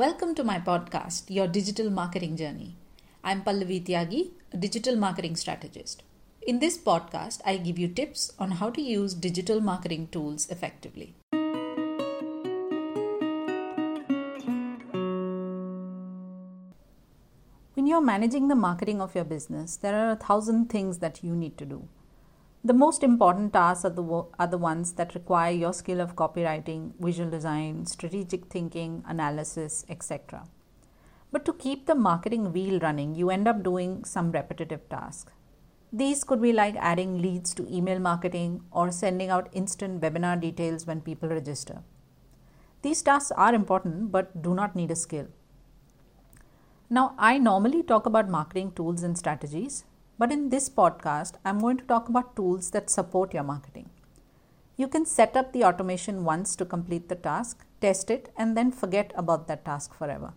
Welcome to my podcast, Your Digital Marketing Journey. I'm Pallavi Tyagi, a digital marketing strategist. In this podcast, I give you tips on how to use digital marketing tools effectively. When you're managing the marketing of your business, there are 1,000 things that you need to do. The most important tasks are the ones that require your skill of copywriting, visual design, strategic thinking, analysis, etc. But to keep the marketing wheel running, you end up doing some repetitive tasks. These could be like adding leads to email marketing or sending out instant webinar details when people register. These tasks are important but do not need a skill. Now, I normally talk about marketing tools and strategies. But in this podcast, I'm going to talk about tools that support your marketing. You can set up the automation once to complete the task, test it, and then forget about that task forever.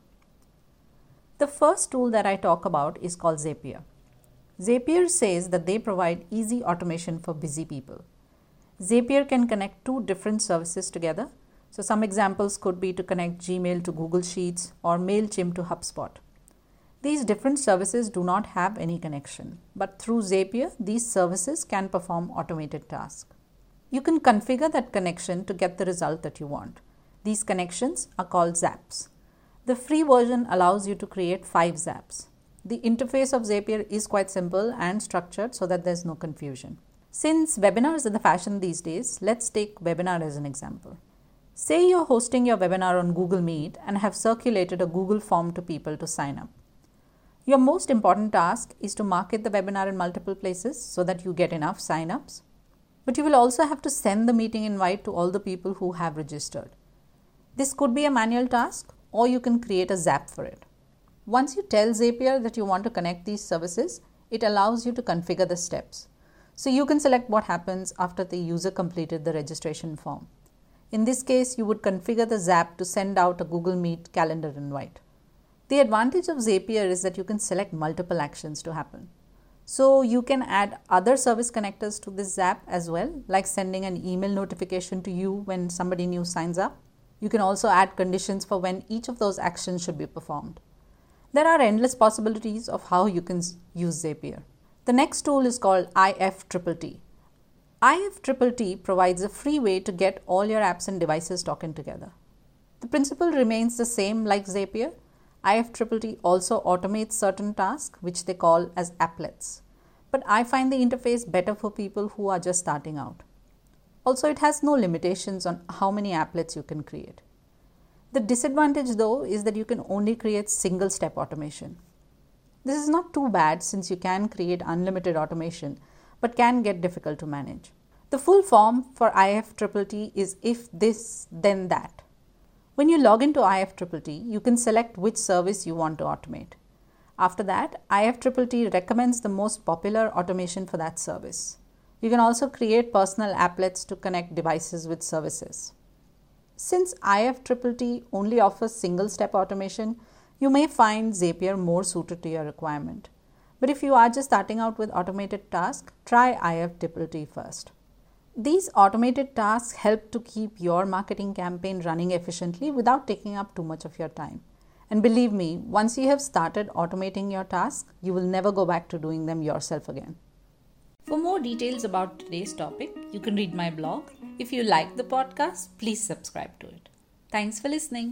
The first tool that I talk about is called Zapier. Zapier says that they provide easy automation for busy people. Zapier can connect two different services together. So some examples could be to connect Gmail to Google Sheets or MailChimp to HubSpot. These different services do not have any connection, but through Zapier, these services can perform automated tasks. You can configure that connection to get the result that you want. These connections are called zaps. The free version allows you to create 5 zaps. The interface of Zapier is quite simple and structured so that there's no confusion. Since webinars are the fashion these days, let's take webinar as an example. Say you're hosting your webinar on Google Meet and have circulated a Google form to people to sign up. Your most important task is to market the webinar in multiple places so that you get enough sign-ups. But you will also have to send the meeting invite to all the people who have registered. This could be a manual task, or you can create a zap for it. Once you tell Zapier that you want to connect these services, it allows you to configure the steps. So you can select what happens after the user completed the registration form. In this case, you would configure the zap to send out a Google Meet calendar invite. The advantage of Zapier is that you can select multiple actions to happen. So you can add other service connectors to this zap as well, like sending an email notification to you when somebody new signs up. You can also add conditions for when each of those actions should be performed. There are endless possibilities of how you can use Zapier. The next tool is called IFTTT. IFTTT provides a free way to get all your apps and devices talking together. The principle remains the same like Zapier. IFTTT also automates certain tasks, which they call as applets. But I find the interface better for people who are just starting out. Also, it has no limitations on how many applets you can create. The disadvantage, though, is that you can only create single-step automation. This is not too bad since you can create unlimited automation, but can get difficult to manage. The full form for IFTTT is if this, then that. When you log into IFTTT, you can select which service you want to automate. After that, IFTTT recommends the most popular automation for that service. You can also create personal applets to connect devices with services. Since IFTTT only offers single-step automation, you may find Zapier more suited to your requirement. But if you are just starting out with automated tasks, try IFTTT first. These automated tasks help to keep your marketing campaign running efficiently without taking up too much of your time. And believe me, once you have started automating your tasks, you will never go back to doing them yourself again. For more details about today's topic, you can read my blog. If you like the podcast, please subscribe to it. Thanks for listening.